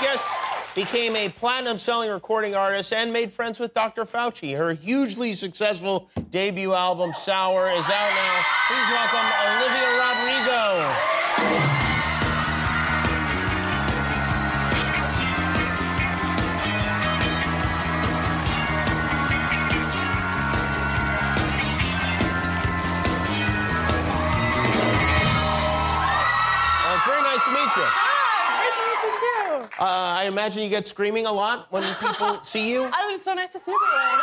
next guest became a platinum-selling recording artist and made friends with Dr. Fauci. Her hugely successful debut album, Sour, is out now. Please welcome Olivia Rodrigo. I imagine you get screaming a lot when people see you. Oh, it's so nice to see everyone.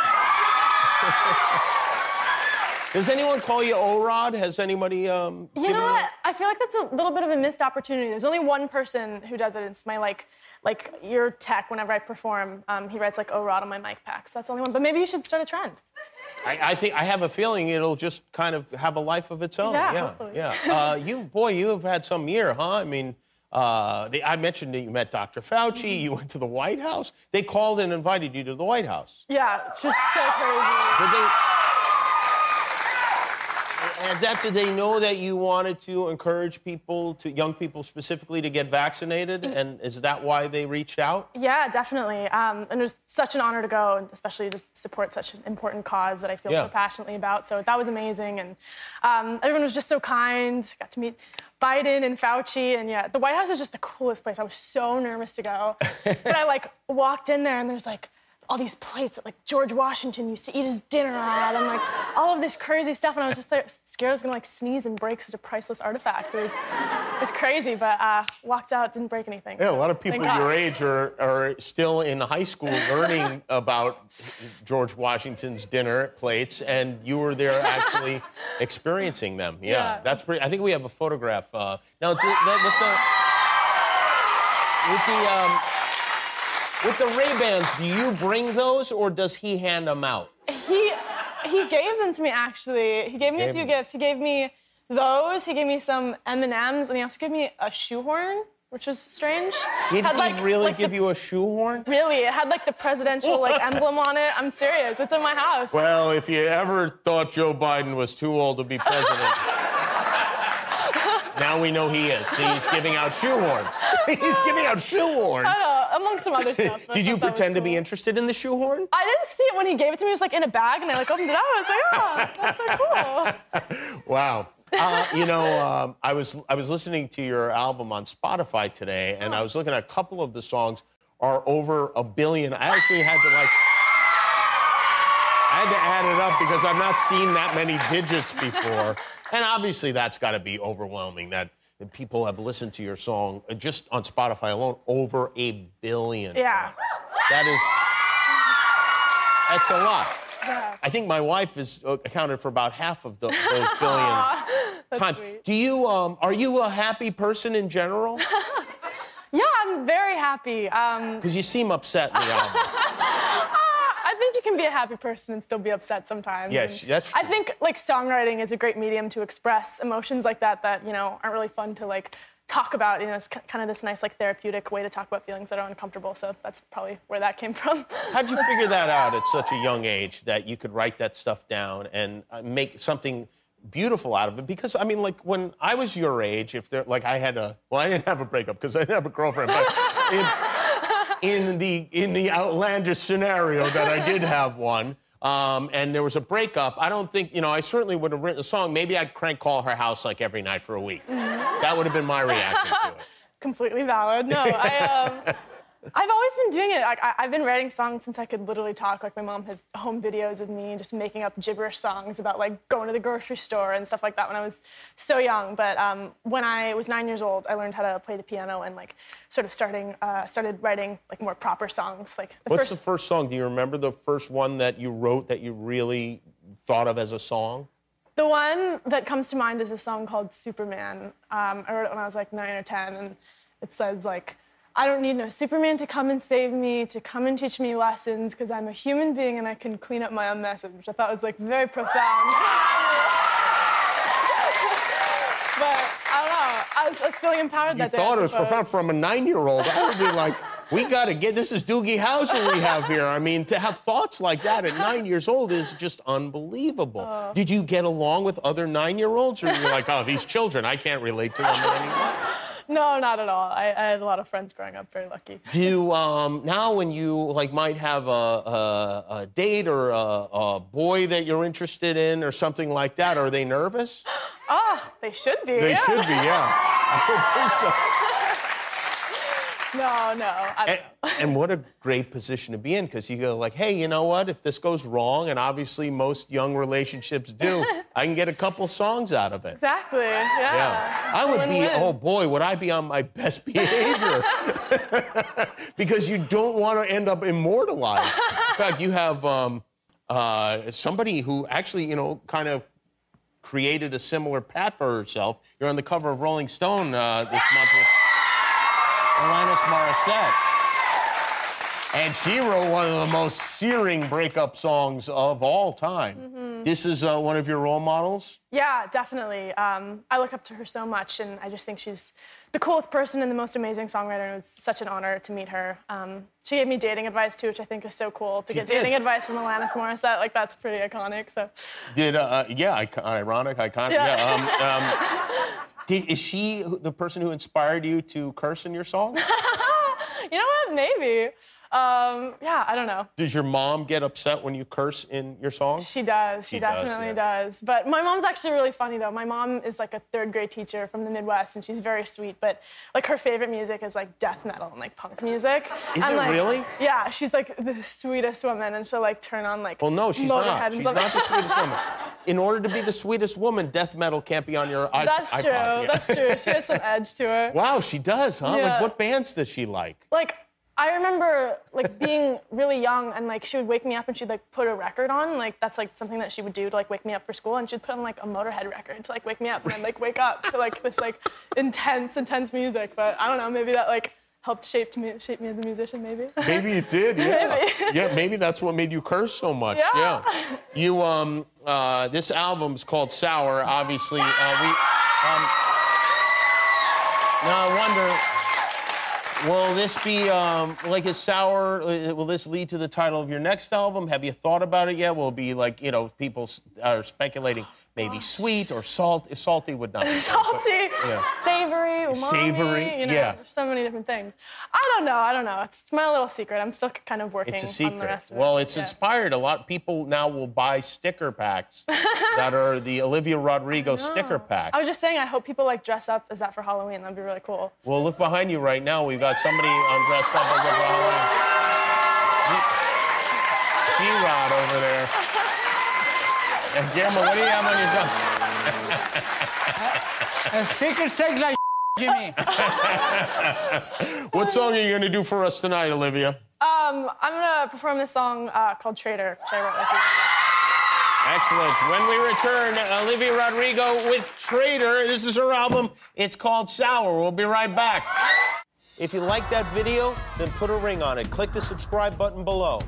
Does anyone call you O-Rod? Has anybody? You know what? I feel like that's a little bit of a missed opportunity. There's only one person who does it. It's my like your tech. Whenever I perform, he writes like O-Rod on my mic pack. So that's the only one. But maybe you should start a trend. I think I have a feeling it'll just kind of have a life of its own. Yeah. You have had some year, huh? I mean. I mentioned that you met Dr. Fauci, you went to the White House. They called and invited you to the White House. Yeah, just so crazy. Did they know that you wanted to encourage people, young people specifically, to get vaccinated? And is that why they reached out? Yeah, definitely. And it was such an honor to go, and especially to support such an important cause that I feel so passionately about. So that was amazing. And everyone was just so kind. Got to meet Biden and Fauci. And yeah, the White House is just the coolest place. I was so nervous to go. But I walked in there and there's all these plates that George Washington used to eat his dinner on, and all of this crazy stuff, and I was just scared I was gonna sneeze and break such a priceless artifact. It was crazy, but walked out, didn't break anything. Yeah, so, a lot of people your age are still in high school learning about George Washington's dinner plates, and you were there actually experiencing them. Yeah, that's pretty. I think we have a photograph now. With the Ray-Bans, do you bring those, or does he hand them out? He gave them to me, actually. He gave me a few gifts. He gave me those. He gave me some M&Ms, and he also gave me a shoehorn, which was strange. Did he really give you a shoehorn? Really, it had the presidential emblem on it. I'm serious. It's in my house. Well, if you ever thought Joe Biden was too old to be president. Now we know he is. He's giving out shoehorns. He's giving out shoehorns. I know, among some other stuff. Did you pretend to be interested in the shoehorn? I didn't see it when he gave it to me. It was in a bag, and I opened it up. I was like, oh, that's so cool. Wow. I was listening to your album on Spotify today, and I was looking at a couple of the songs are over a billion. I actually had to add it up because I've not seen that many digits before. And obviously, that's got to be overwhelming that people have listened to your song just on Spotify alone over a billion times. That's a lot. Yeah. I think my wife is accounted for about half of those billion times. Sweet. Do you are you a happy person in general? Yeah, I'm very happy. Because you seem upset in the album. I think you can be a happy person and still be upset sometimes. Yes, that's true. I think songwriting is a great medium to express emotions like that aren't really fun to talk about. You know, it's kind of this nice therapeutic way to talk about feelings that are uncomfortable. So that's probably where that came from. How'd you figure that out at such a young age that you could write that stuff down and make something beautiful out of it? Because I mean, when I was your age, if there I didn't have a breakup because I didn't have a girlfriend. But in the outlandish scenario that I did have one, and there was a breakup, I don't think, I certainly would have written a song. Maybe I'd crank call her house every night for a week. That would have been my reaction to it. Completely valid. No, I've always been doing it. I've been writing songs since I could literally talk. My mom has home videos of me just making up gibberish songs about going to the grocery store and stuff like that when I was so young. But when I was 9 years old, I learned how to play the piano and started writing more proper songs. What's the first song? Do you remember the first one that you wrote that you really thought of as a song? The one that comes to mind is a song called Superman. I wrote it when I was 9 or 10, and it says I don't need no Superman to come and save me, to come and teach me lessons, because I'm a human being and I can clean up my own mess, which I thought was, very profound. But, I don't know, I was feeling empowered that day. You thought it was profound from a 9-year-old. I would be we got to get, this is Doogie Howser we have here. I mean, to have thoughts like that at 9 years old is just unbelievable. Oh. Did you get along with other 9-year-olds, or were you oh, these children, I can't relate to them anymore? No, not at all. I had a lot of friends growing up. Very lucky. Do you, now when you like might have a date or a boy that you're interested in or something like that, are they nervous? Oh, they should be. They should be, yeah. I don't think so. No, I don't know. And what a great position to be in, because you go like, hey, you know what? If this goes wrong, and obviously most young relationships do, I can get a couple songs out of it. Exactly, yeah. I would win-win. Oh boy, would I be on my best behavior? Because you don't want to end up immortalized. In fact, you have somebody who actually, you know, kind of created a similar path for herself. You're on the cover of Rolling Stone this month with Alanis Morissette. And she wrote one of the most searing breakup songs of all time. Mm-hmm. This is one of your role models? Yeah, definitely. I look up to her so much, and I just think she's the coolest person and the most amazing songwriter, and it was such an honor to meet her. She gave me dating advice, too, which I think is so cool, to dating advice from Alanis Morissette. Like, that's pretty iconic, so... Ironic, iconic, yeah. Is she the person who inspired you to curse in your song? You know what? Maybe. Yeah, I don't know. Does your mom get upset when you curse in your song? She does. She definitely does. But my mom's actually really funny, though. My mom is, like, a third-grade teacher from the Midwest, and she's very sweet. But, like, her favorite music is, like, death metal and, like, punk music. Is it really? Yeah. She's, like, the sweetest woman, and she'll, like, turn on, like, Motorhead. Well, no, she's not. She's not the sweetest woman. In order to be the sweetest woman, death metal can't be on your iPod. That's true. Yeah. That's true. She has some edge to her. Wow, she does, huh? Yeah. Like, what bands does she like? Like, I remember, like, being really young, and, like, she would wake me up and she'd, like, put a record on. Like, that's, like, something that she would do to, like, wake me up for school. And she'd put on, like, a Motorhead record to, like, wake me up. And I'd, like, wake up to, like, this, like, intense music. But I don't know, maybe that, like, helped shape me as a musician, maybe. Maybe it did, yeah. Maybe. Yeah, maybe that's what made you curse so much. Yeah. You, this album's called Sour, obviously. Now I wonder, will this be, like, is Sour, will this lead to the title of your next album? Have you thought about it yet? Will it be, like, you know, people are speculating. Maybe sweet or salt. Salty would not be. Salty, but, yeah. Savory, umami. Savory, you know, yeah. There's so many different things. I don't know. It's my little secret. I'm still kind of working on the rest of it. Well, it's inspired. A lot of people now will buy sticker packs that are the Olivia Rodrigo sticker pack. I was just saying, I hope people, like, dress up as that for Halloween. That'd be really cool. Well, look behind you right now. We've got somebody dressed up as a Halloween. G-Rod over there. And Guillermo, what do you have on your tongue? Stickers take like Jimmy. What song are you going to do for us tonight, Olivia? I'm going to perform this song called Traitor, which I wrote with you. Excellent. When we return, Olivia Rodrigo with Traitor. This is her album. It's called Sour. We'll be right back. If you like that video, then put a ring on it. Click the subscribe button below.